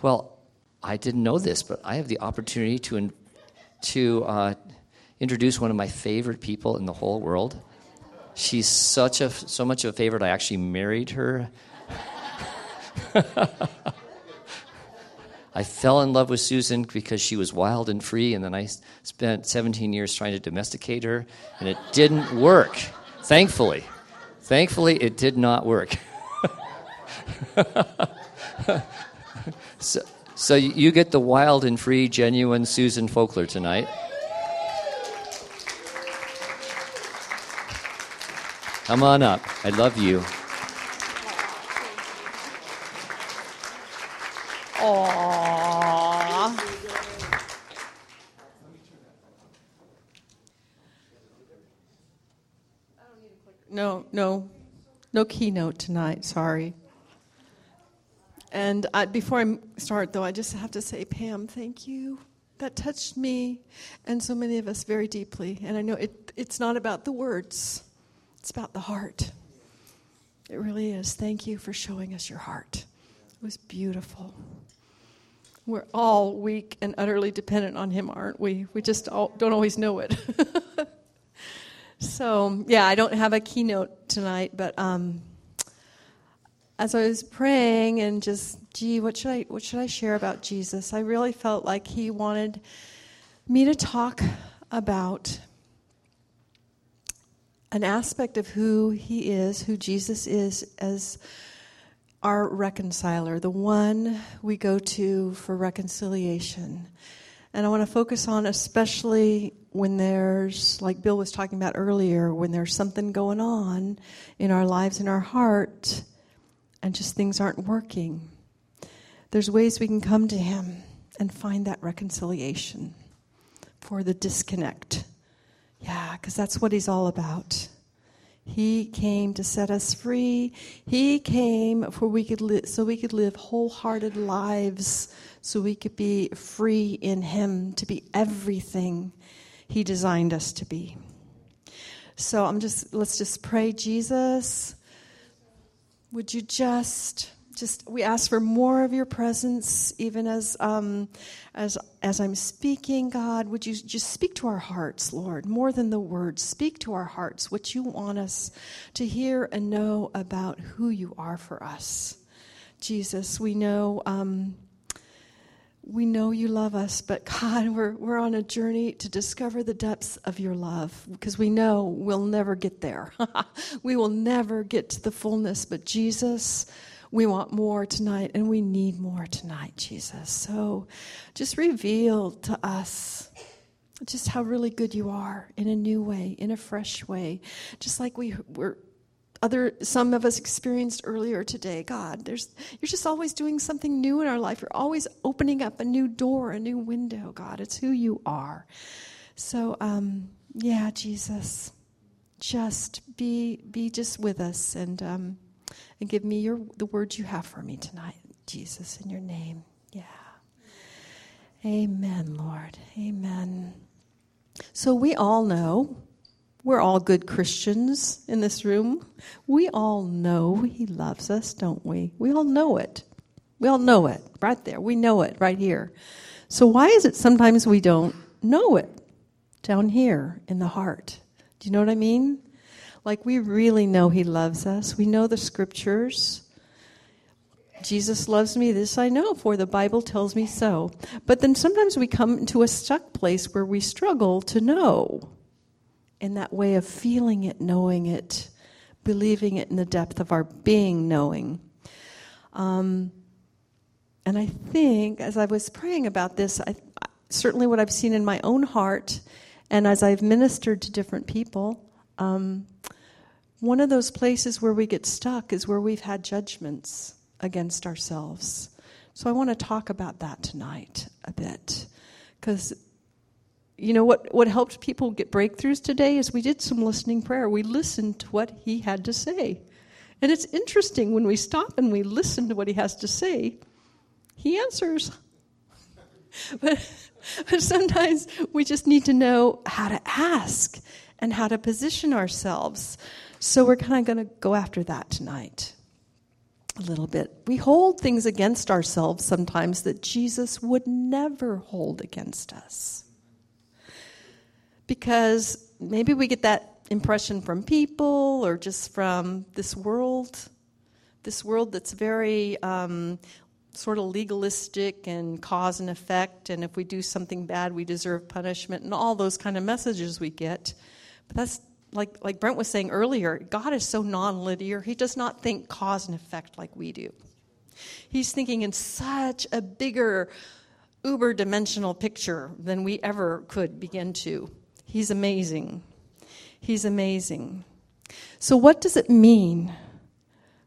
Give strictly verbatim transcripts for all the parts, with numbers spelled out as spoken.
Well, I didn't know this, but I have the opportunity to in, to uh, introduce one of my favorite people in the whole world. She's such a so much of a favorite, I actually married her. I fell in love with Susan because she was wild and free, and then I spent seventeen years trying to domesticate her, and it didn't work. Thankfully. Thankfully, it did not work. so, so you get the wild and free, genuine Susan Fochler tonight. Come on up. I love you. Aww. No, no, no keynote tonight, sorry. And I, before I start, though, I just have to say, Pam, thank you. That touched me and so many of us very deeply. And I know it, it's not about the words. It's about the heart. It really is. Thank you for showing us your heart. It was beautiful. We're all weak and utterly dependent on him, aren't we? We just all don't always know it. So, yeah, I don't have a keynote tonight, but um, as I was praying and just, gee, what should I what should I share about Jesus? I really felt like he wanted me to talk about an aspect of who he is, who Jesus is, as our reconciler, the one we go to for reconciliation. And I want to focus on, especially when there's, like Bill was talking about earlier, when there's something going on in our lives, in our heart, and just things aren't working. There's ways we can come to him and find that reconciliation for the disconnect. Yeah, because that's what he's all about. He came to set us free. He came for we could li- so we could live wholehearted lives, so we could be free in him to be everything he designed us to be. So I'm just let's just pray. Jesus, would you just just we ask for more of your presence, even as um, as as I'm speaking, God. Would you just speak to our hearts, Lord, more than the words. Speak to our hearts what you want us to hear and know about who you are for us. Jesus, we know um, we know you love us, but God, we're we're on a journey to discover the depths of your love, because we know we'll never get there. We will never get to the fullness, but Jesus, we want more tonight, and we need more tonight, Jesus. So just reveal to us just how really good you are, in a new way, in a fresh way, just like we were. Other some of us experienced earlier today. God, there's you're just always doing something new in our life. You're always opening up a new door, a new window, God. It's who you are. So, um, yeah, Jesus, just be be just with us, and um, And give me your the words you have for me tonight, Jesus, in your name. Yeah. Amen, Lord. Amen. So we all know, we're all good Christians in this room. We all know he loves us, don't we? We all know it. We all know it right there. We know it right here. So why is it sometimes we don't know it down here in the heart? Do you know what I mean? Like, we really know he loves us. We know the scriptures. Jesus loves me, this I know, for the Bible tells me so. But then sometimes we come into a stuck place where we struggle to know, in that way of feeling it, knowing it, believing it in the depth of our being, knowing. Um, and I think, as I was praying about this, I, certainly what I've seen in my own heart, and as I've ministered to different people, um, one of those places where we get stuck is where we've had judgments against ourselves. So I want to talk about that tonight a bit. Because, you know, what, what helped people get breakthroughs today is we did some listening prayer. We listened to what he had to say. And it's interesting, when we stop and we listen to what he has to say, he answers. but, but sometimes we just need to know how to ask and how to position ourselves. So we're kind of going to go after that tonight. a little bit. We hold things against ourselves sometimes that Jesus would never hold against us. Because maybe we get that impression from people or just from this world, this world that's very um, sort of legalistic and cause and effect, and if we do something bad, we deserve punishment, and all those kind of messages we get. But that's Like like Brent was saying earlier, God is so non-linear. He does not think cause and effect like we do. He's thinking in such a bigger, uber-dimensional picture than we ever could begin to. He's amazing. He's amazing. So what does it mean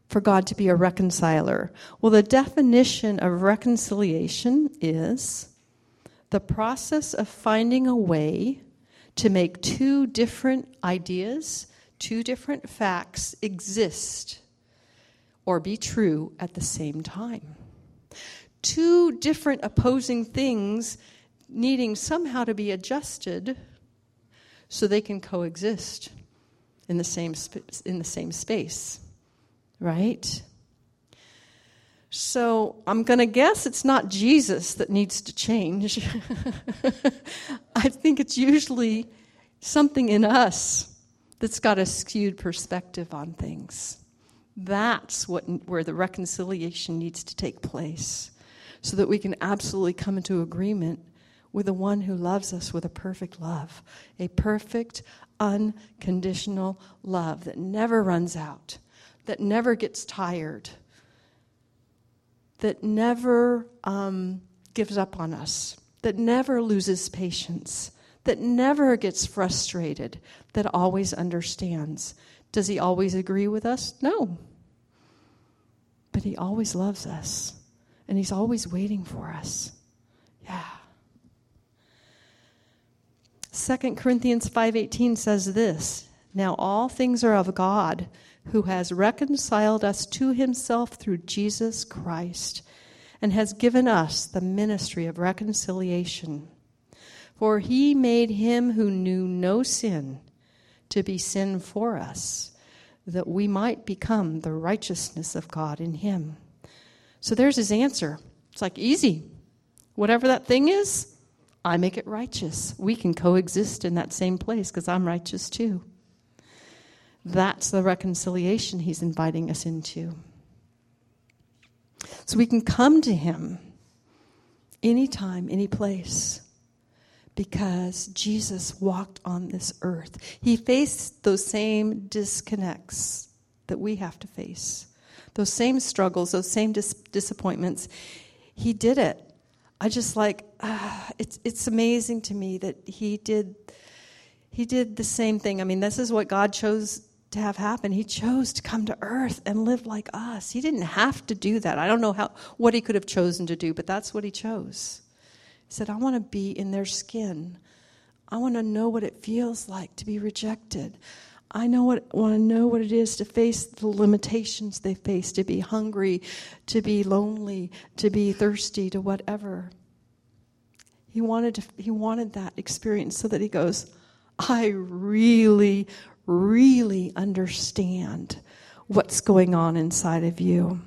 for God to be a reconciler? Well, the definition of reconciliation is the process of finding a way to make two different ideas, two different facts exist or be true at the same time. Two different opposing things needing somehow to be adjusted so they can coexist in the same sp- in the same space, right? So I'm going to guess it's not Jesus that needs to change. I think it's usually something in us that's got a skewed perspective on things. That's what where the reconciliation needs to take place so that we can absolutely come into agreement with the one who loves us with a perfect love, a perfect, unconditional love that never runs out, that never gets tired, that never um, gives up on us, that never loses patience, that never gets frustrated, that always understands. Does he always agree with us? No. But he always loves us, and he's always waiting for us. Yeah. Second Corinthians five eighteen says this, "Now all things are of God, who has reconciled us to himself through Jesus Christ and has given us the ministry of reconciliation. For he made him who knew no sin to be sin for us, that we might become the righteousness of God in him." So there's his answer. It's like easy. Whatever that thing is, I make it righteous. We can coexist in that same place because I'm righteous too. That's the reconciliation he's inviting us into. So we can come to him anytime, any place, because Jesus walked on this earth. He faced those same disconnects that we have to face, those same struggles, those same dis- disappointments. He did it. I just like, ah, it's it's amazing to me that he did He did the same thing. I mean, this is what God chose to have happen. He chose to come to earth and live like us. He didn't have to do that. I don't know how what he could have chosen to do, but that's what he chose. He said, I want to be in their skin. I want to know what it feels like to be rejected. I know what want to know what it is to face the limitations they face, to be hungry, to be lonely, to be thirsty, to whatever. He wanted to, he wanted that experience so that he goes, I really, really understand what's going on inside of you.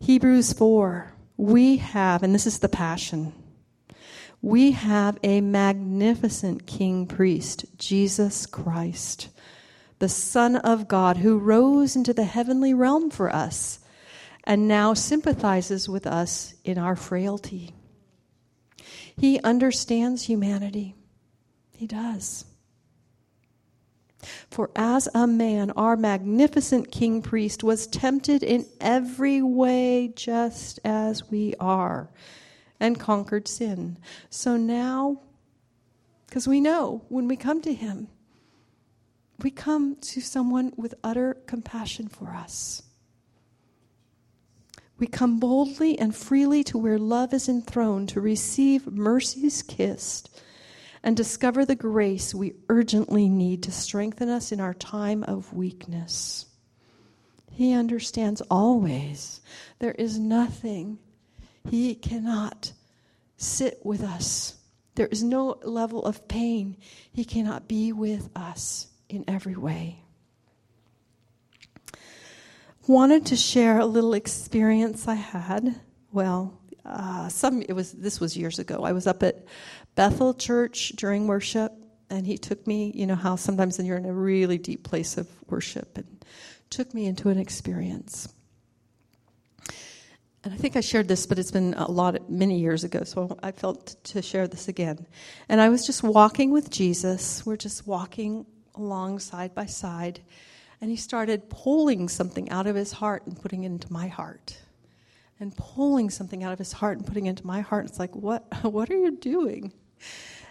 Hebrews four, we have, and this is the passion, we have a magnificent king priest, Jesus Christ, the Son of God, who rose into the heavenly realm for us and now sympathizes with us in our frailty. He understands humanity. He does. For as a man, our magnificent king priest was tempted in every way just as we are and conquered sin. So now, because we know when we come to him, we come to someone with utter compassion for us. We come boldly and freely to where love is enthroned to receive mercies kissed and discover the grace we urgently need to strengthen us in our time of weakness. He understands always. There is nothing. He cannot sit with us. There is no level of pain. He cannot be with us in every way. wanted to share a little experience I had. Well, uh, some it was this was years ago. I was up at Bethel Church during worship, and he took me, you know how sometimes you're in a really deep place of worship, and took me into an experience. And I think I shared this, but it's been a lot, many years ago, so I felt to share this again. And I was just walking with Jesus. We're just walking along side by side. And he started pulling something out of his heart and putting it into my heart. And pulling something out of his heart and putting it into my heart. It's like, what, what are you doing?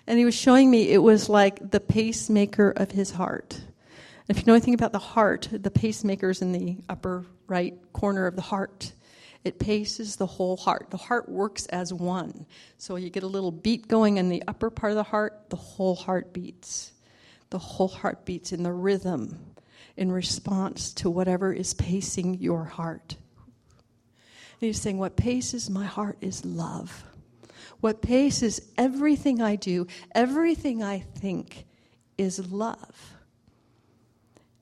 And he was showing me it was like the pacemaker of his heart. And if you know anything about the heart, the pacemaker's in the upper right corner of the heart. It paces the whole heart. The heart works as one. So you get a little beat going in the upper part of the heart, the whole heart beats. The whole heart beats in the rhythm in response to whatever is pacing your heart. And he's saying, what paces my heart is love. What paces everything I do, everything I think is love.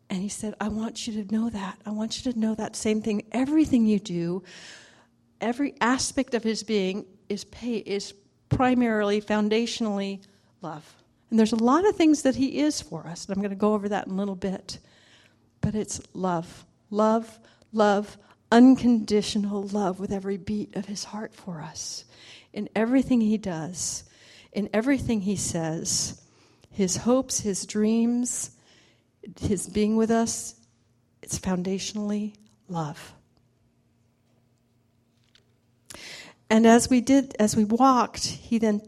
And he said, I want you to know that. I want you to know that same thing. Everything you do, every aspect of his being is pay, is primarily, foundationally love. And there's a lot of things that he is for us, and I'm going to go over that in a little bit. But it's love, love, love, unconditional love with every beat of his heart for us. In everything he does, in everything he says, his hopes, his dreams, his being with us, it's foundationally love. And as we did, as we walked, he then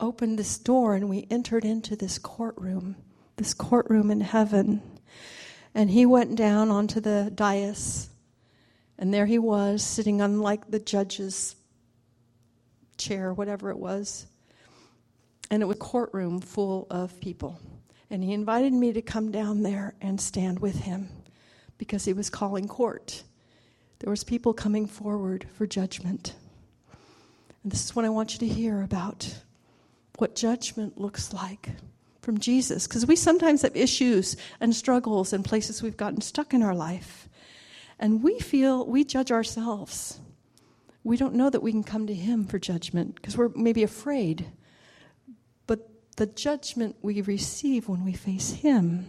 opened this door and we entered into this courtroom, this courtroom in heaven. And he went down onto the dais, and there he was, sitting on like the judge's chair, whatever it was. And it was a courtroom full of people. And he invited me to come down there and stand with him because he was calling court. There was people coming forward for judgment. And this is what I want you to hear about what judgment looks like from Jesus. Because we sometimes have issues and struggles and places we've gotten stuck in our life. And we feel we judge ourselves. We don't know that we can come to him for judgment because we're maybe afraid. The judgment we receive when we face him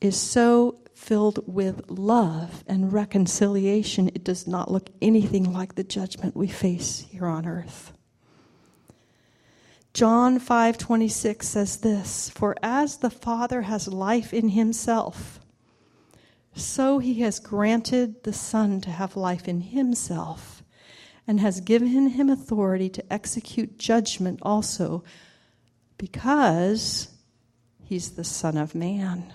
is so filled with love and reconciliation, it does not look anything like the judgment we face here on earth. John five twenty-six says this, "For as the Father has life in himself, so he has granted the Son to have life in himself, and has given him authority to execute judgment also, because he's the Son of Man."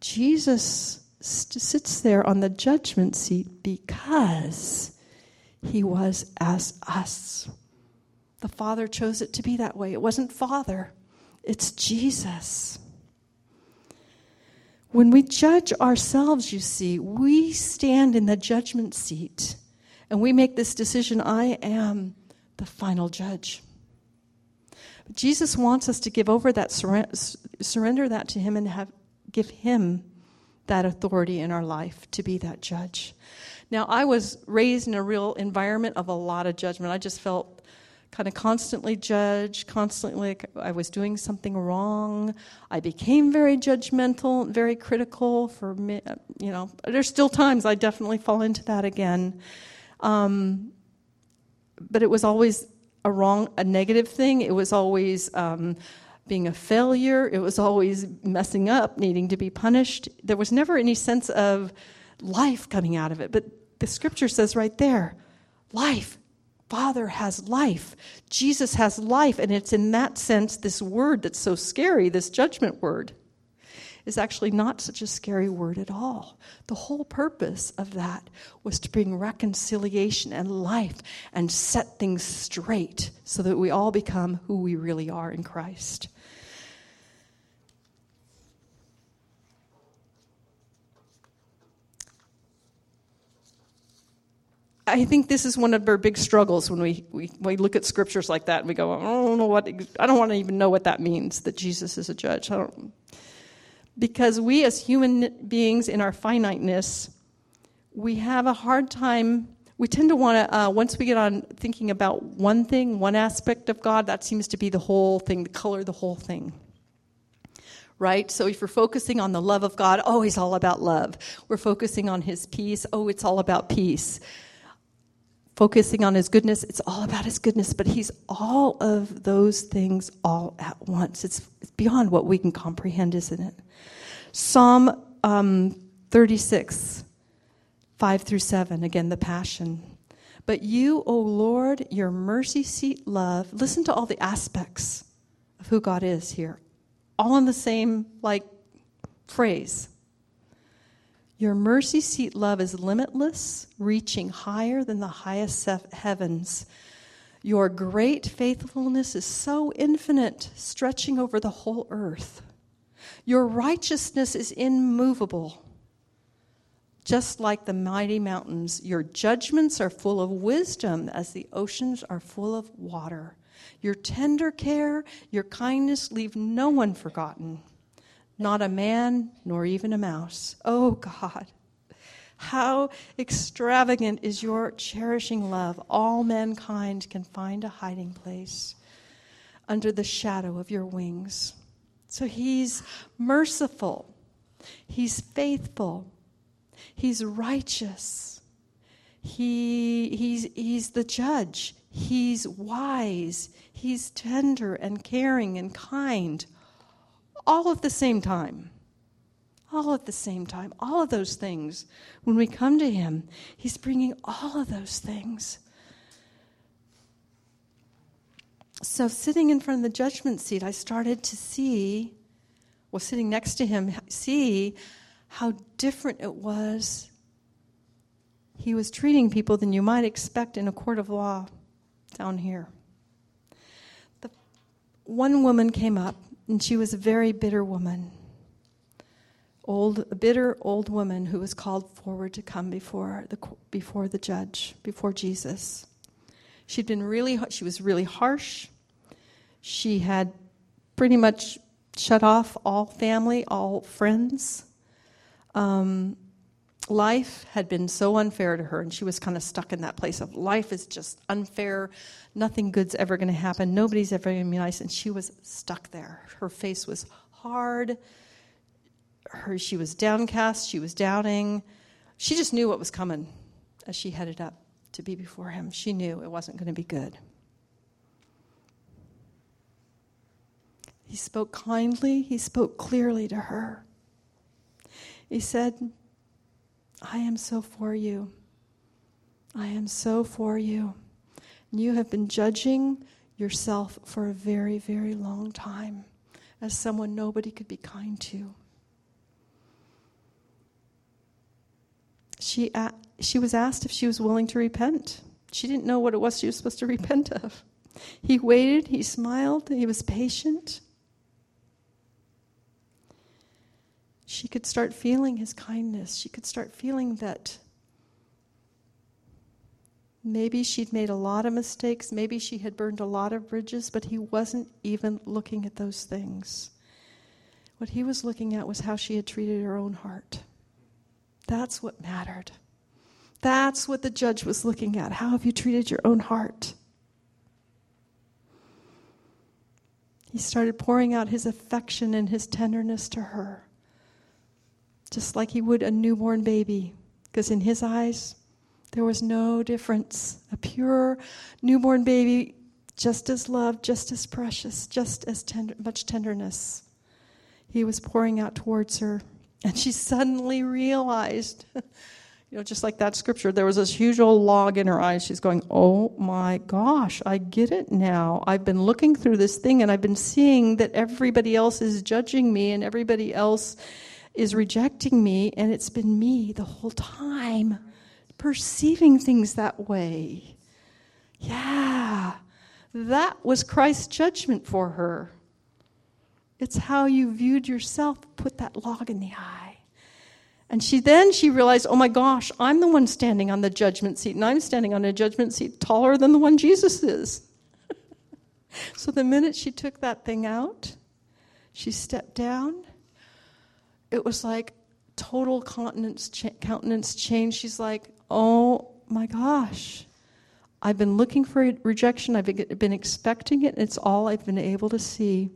Jesus st- sits there on the judgment seat because he was as us. The Father chose it to be that way. It wasn't Father, it's Jesus. When we judge ourselves, you see, we stand in the judgment seat. And we make this decision, I am the final judge. But Jesus wants us to give over that, surrender that to him and have give him that authority in our life to be that judge. Now, I was raised in a real environment of a lot of judgment. I just felt kind of constantly judged, constantly like I was doing something wrong. I became very judgmental, very critical for me, you know. There's still times I definitely fall into that again. Um, but it was always a wrong, a negative thing. It was always um, being a failure. It was always messing up, needing to be punished. There was never any sense of life coming out of it. But the scripture says right there, life. Father has life. Jesus has life. And it's in that sense, this word that's so scary, this judgment word, is actually not such a scary word at all. The whole purpose of that was to bring reconciliation and life and set things straight so that we all become who we really are in Christ. I think this is one of our big struggles when we, we, we look at scriptures like that and we go, I don't know what, I don't want to even know what that means, that Jesus is a judge. I don't because we as human beings in our finiteness, we have a hard time. We tend to want to, uh, once we get on thinking about one thing, one aspect of God, that seems to be the whole thing, to color the whole thing. Right? So if we're focusing on the love of God, oh, he's all about love. We're focusing on his peace. Oh, it's all about peace. Focusing on his goodness, it's all about his goodness. But he's all of those things all at once. It's, it's beyond what we can comprehend, isn't it? Psalm um, thirty-six, five through seven, again, the Passion. But you, O Lord, your mercy seat love. Listen to all the aspects of who God is here. All in the same, like, phrase. Your mercy seat love is limitless, reaching higher than the highest heavens. Your great faithfulness is so infinite, stretching over the whole earth. Your righteousness is immovable, just like the mighty mountains. Your judgments are full of wisdom, as the oceans are full of water. Your tender care, your kindness leave no one forgotten, not a man nor even a mouse. Oh, God, how extravagant is your cherishing love. All mankind can find a hiding place under the shadow of your wings. So he's merciful. He's faithful. He's righteous. He, he's, he's the judge. He's wise, he's tender and caring and kind, all at the same time, all at the same time, all of those things. When we come to him, he's bringing all of those things. So sitting in front of the judgment seat, I started to see, well, sitting next to him, see how different it was. He was treating people than you might expect in a court of law. Down here. The one woman came up, and she was a very bitter woman. Old, a bitter old woman who was called forward to come before the before the judge, before Jesus. She'd been really she was really harsh. She had pretty much shut off all family, all friends. Um Life had been so unfair to her, and she was kind of stuck in that place of life is just unfair. Nothing good's ever going to happen. Nobody's ever going to be nice, and she was stuck there. Her face was hard. Her, she was downcast. She was doubting. She just knew what was coming as she headed up to be before him. She knew it wasn't going to be good. He spoke kindly. He spoke clearly to her. He said, I am so for you. I am so for you. You have been judging yourself for a very, very long time as someone nobody could be kind to. She a- she was asked if she was willing to repent. She didn't know what it was she was supposed to repent of. He waited. He smiled. He was patient. She could start feeling his kindness. She could start feeling that maybe she'd made a lot of mistakes. Maybe she had burned a lot of bridges, but he wasn't even looking at those things. What he was looking at was how she had treated her own heart. That's what mattered. That's what the judge was looking at. How have you treated your own heart? He started pouring out his affection and his tenderness to her. Just like he would a newborn baby, because in his eyes, there was no difference. A pure newborn baby, just as loved, just as precious, just as tender, much tenderness he was pouring out towards her. And she suddenly realized, you know, just like that scripture, there was this huge old log in her eyes. She's going, oh my gosh, I get it now. I've been looking through this thing, and I've been seeing that everybody else is judging me, and everybody else is rejecting me, and it's been me the whole time, perceiving things that way. Yeah, that was Christ's judgment for her. It's how you viewed yourself, put that log in the eye. And she then she realized, oh my gosh, I'm the one standing on the judgment seat, and I'm standing on a judgment seat taller than the one Jesus is. So the minute she took that thing out, she stepped down. it was like total countenance cha- countenance change. She's like, oh my gosh, I've been looking for rejection. I've been expecting it. It's all I've been able to see.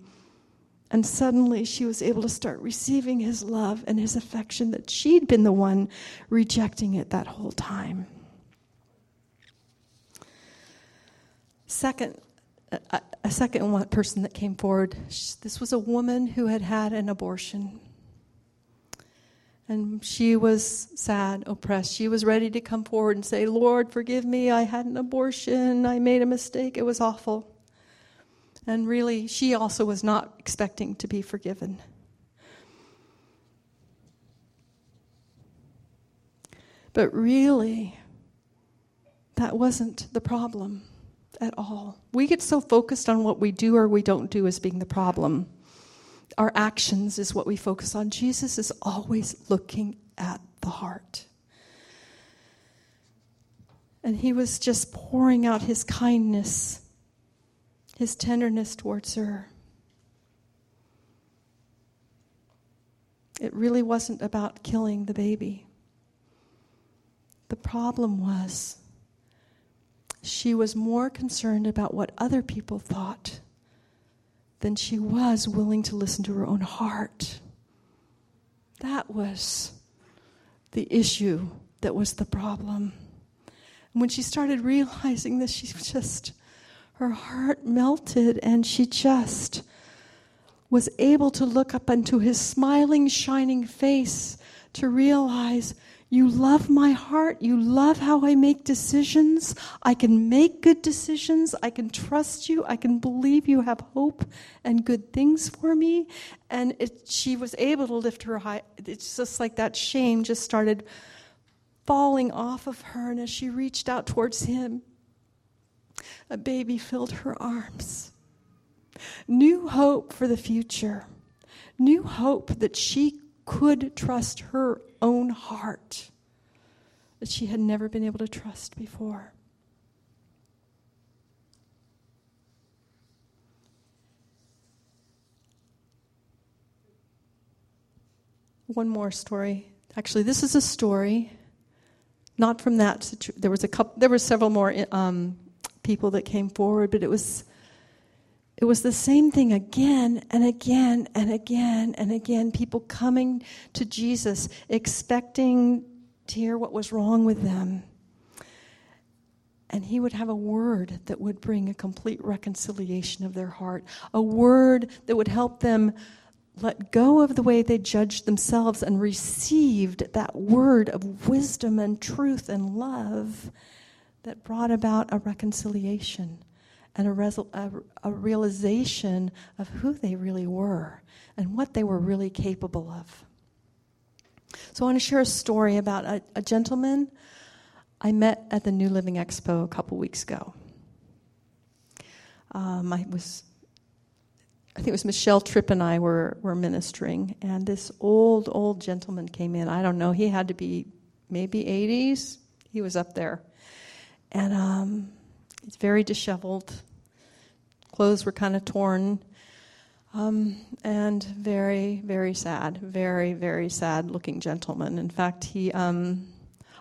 And suddenly she was able to start receiving his love and his affection that she'd been the one rejecting it that whole time. Second, a, a second one person that came forward, she, this was a woman who had had an abortion. And she was sad, oppressed. She was ready to come forward and say, Lord, forgive me. I had an abortion. I made a mistake. It was awful. And really, she also was not expecting to be forgiven. But really, that wasn't the problem at all. We get so focused on what we do or we don't do as being the problem. Our actions is what we focus on. Jesus is always looking at the heart. And he was just pouring out his kindness, his tenderness towards her. It really wasn't about killing the baby. The problem was she was more concerned about what other people thought than she was willing to listen to her own heart. That was the issue that was the problem. And when she started realizing this, she just... her heart melted, and she just was able to look up into his smiling, shining face to realize, you love my heart. You love how I make decisions. I can make good decisions. I can trust you. I can believe you have hope and good things for me. And it, she was able to lift her high. It's just like that shame just started falling off of her, and as she reached out towards him, a baby filled her arms. New hope for the future. New hope that she could trust her own heart, that she had never been able to trust before. One more story. Actually, this is a story, not from that situ- there was a couple, there were several more um people that came forward, but it was it was the same thing again and again and again and again. People coming to Jesus expecting to hear what was wrong with them. And he would have a word that would bring a complete reconciliation of their heart, a word that would help them let go of the way they judged themselves and received that word of wisdom and truth and love that brought about a reconciliation and a, res- a, a realization of who they really were and what they were really capable of. So I want to share a story about a, a gentleman I met at the New Living Expo a couple weeks ago. Um, I was, I think it was Michelle Tripp and I were, were ministering, and this old, old gentleman came in. I don't know, he had to be maybe eighties. He was up there. And um, it's very disheveled. Clothes were kind of torn. Um, and very, very sad. Very, very sad-looking gentleman. In fact, he, um,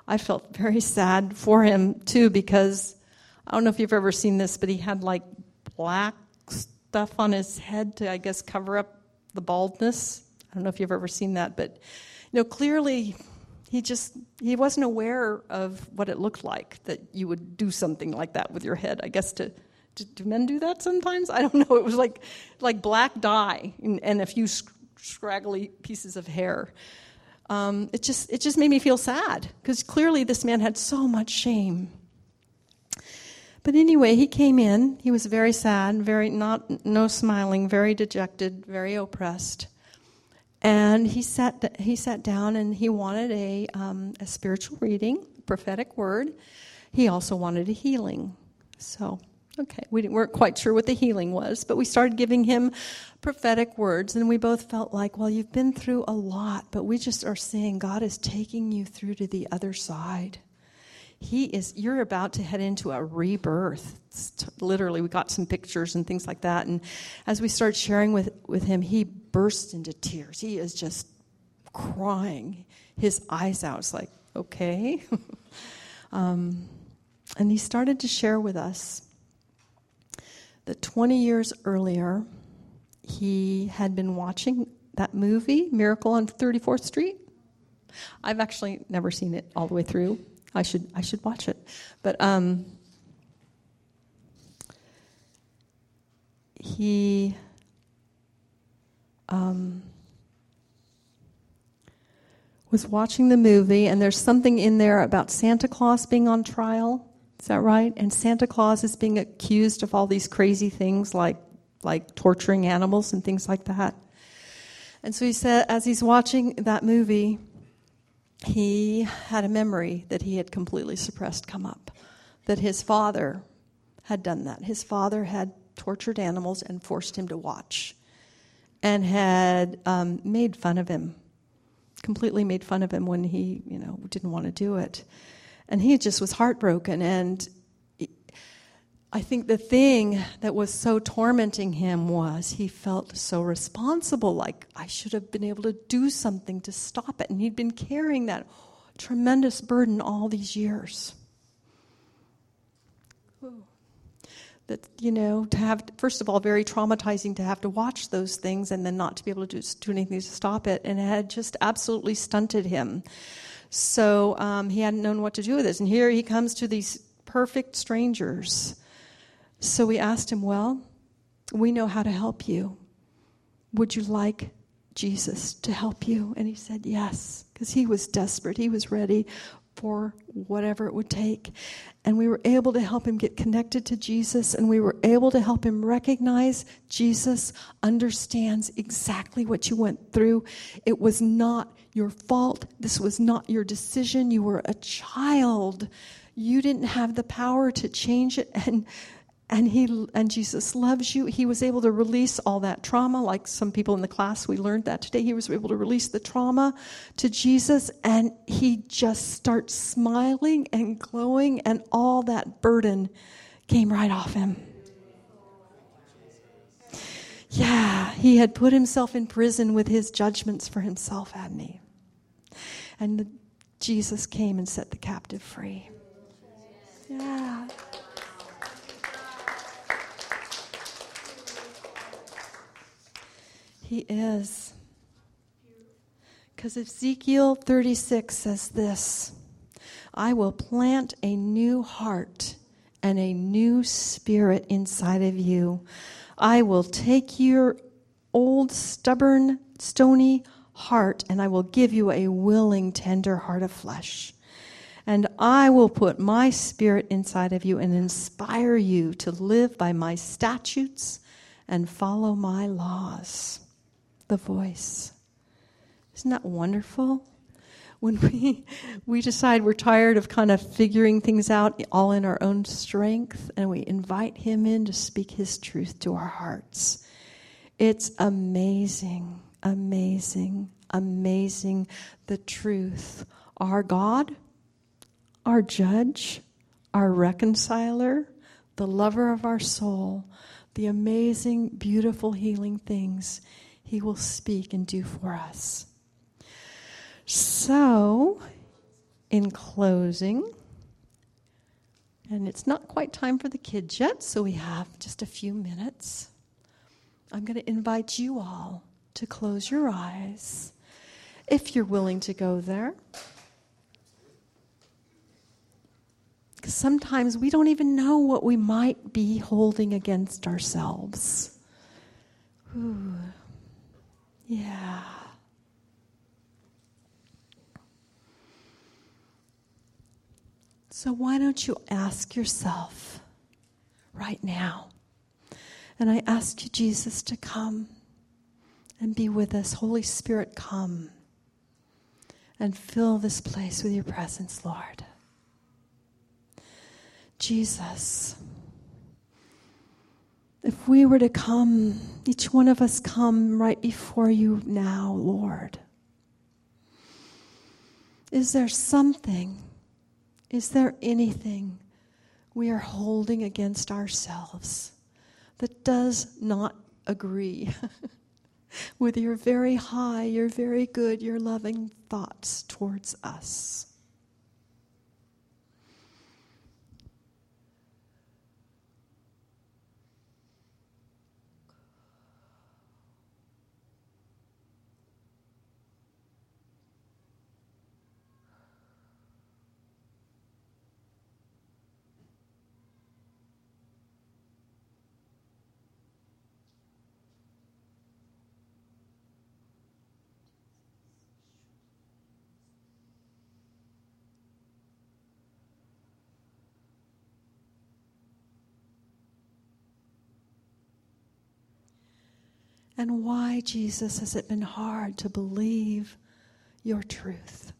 I felt very sad for him, too, because I don't know if you've ever seen this, but he had, like, black stuff on his head to, I guess, cover up the baldness. I don't know if you've ever seen that. But, you know, clearly... He just, he wasn't aware of what it looked like, that you would do something like that with your head. I guess to, to do men do that sometimes? I don't know. It was like like black dye and, and a few scraggly pieces of hair. Um, it just it just made me feel sad, because clearly this man had so much shame. But anyway, he came in. He was very sad, very not no smiling, very dejected, very oppressed. And he sat he sat down, and he wanted a um, a spiritual reading, a prophetic word. He also wanted a healing. So, okay, we didn't, weren't quite sure what the healing was, but we started giving him prophetic words, and we both felt like, well, you've been through a lot, but we just are seeing God is taking you through to the other side. He is. You're about to head into a rebirth. T- literally, we got some pictures and things like that. And as we started sharing with, with him, he burst into tears. He is just crying his eyes out. It's like, okay. um, and he started to share with us that twenty years earlier, he had been watching that movie, Miracle on thirty-fourth Street. I've actually never seen it all the way through. I should I should watch it. But um, he um, was watching the movie, and there's something in there about Santa Claus being on trial. Is that right? And Santa Claus is being accused of all these crazy things like like torturing animals and things like that. And so he said, as he's watching that movie, he had a memory that he had completely suppressed come up, that his father had done that. His father had tortured animals and forced him to watch and had um, made fun of him, completely made fun of him when he, you know, didn't want to do it. And he just was heartbroken. And I think the thing that was so tormenting him was he felt so responsible, like I should have been able to do something to stop it. And he'd been carrying that tremendous burden all these years. Ooh. That, you know, to have, first of all, very traumatizing to have to watch those things and then not to be able to do, do anything to stop it. And it had just absolutely stunted him. So um, he hadn't known what to do with this. And here he comes to these perfect strangers. So we asked him, well, we know how to help you. Would you like Jesus to help you? And he said yes, because he was desperate. He was ready for whatever it would take. And we were able to help him get connected to Jesus, and we were able to help him recognize Jesus understands exactly what you went through. It was not your fault. This was not your decision. You were a child. You didn't have the power to change it, and And he and Jesus loves you. He was able to release all that trauma. Like some people in the class, we learned that today. He was able to release the trauma to Jesus, and he just starts smiling and glowing, and all that burden came right off him. Yeah, he had put himself in prison with his judgments for himself, hadn't he? And the, Jesus came and set the captive free. Yeah. He is. Because Ezekiel thirty-six says this, I will plant a new heart and a new spirit inside of you. I will take your old, stubborn, stony heart, and I will give you a willing, tender heart of flesh. And I will put my spirit inside of you and inspire you to live by my statutes and follow my laws. The voice. Isn't that wonderful? When we we decide we're tired of kind of figuring things out all in our own strength, and we invite him in to speak his truth to our hearts. It's amazing, amazing, amazing, the truth. Our God, our judge, our reconciler, the lover of our soul, the amazing, beautiful, healing things he will speak and do for us. So, in closing, and it's not quite time for the kids yet, so we have just a few minutes. I'm going to invite you all to close your eyes, if you're willing to go there. Because sometimes we don't even know what we might be holding against ourselves. Ooh. Yeah. So why don't you ask yourself right now? And I ask you, Jesus, to come and be with us. Holy Spirit, come and fill this place with your presence, Lord. Jesus, if we were to come, each one of us come right before you now, Lord. Is there something, is there anything we are holding against ourselves that does not agree with your very high, your very good, your loving thoughts towards us. And why, Jesus, has it been hard to believe your truth?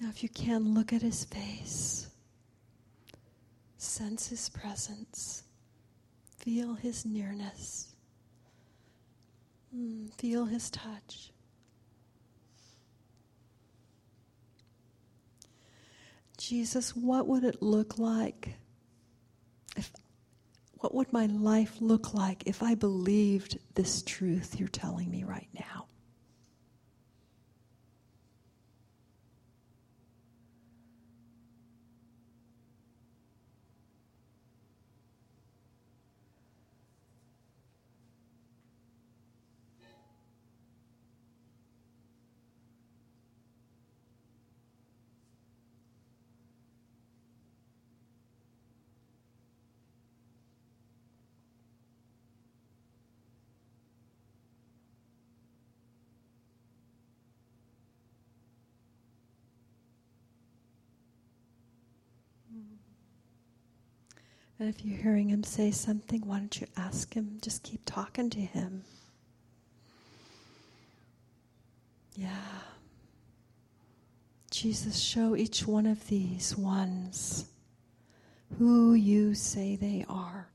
Now, if you can, look at his face, sense his presence, feel his nearness, feel his touch. Jesus, what would it look like if, what would my life look like if I believed this truth you're telling me right now? And if you're hearing him say something, why don't you ask him? Just keep talking to him. Yeah. Jesus, show each one of these ones who you say they are.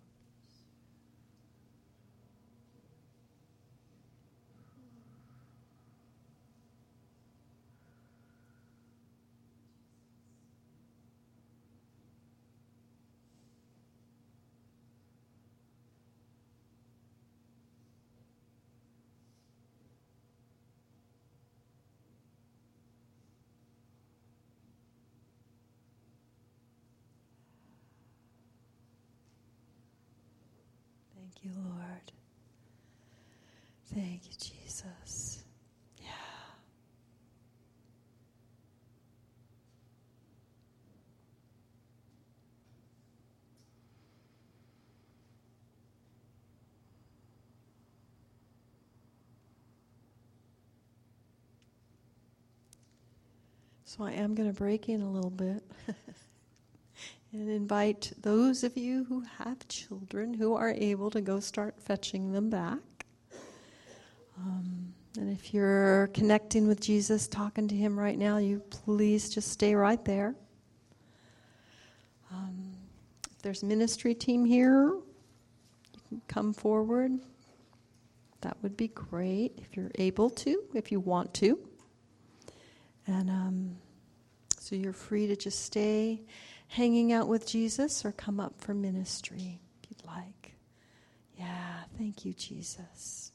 Thank you, Lord. Thank you, Jesus. Yeah. So I am going to break in a little bit. And invite those of you who have children who are able to go start fetching them back. Um, and if you're connecting with Jesus, talking to him right now, you please just stay right there. Um, if there's a ministry team here, you can come forward. That would be great if you're able to, if you want to. And um, so you're free to just stay hanging out with Jesus, or come up for ministry if you'd like. Yeah, thank you, Jesus.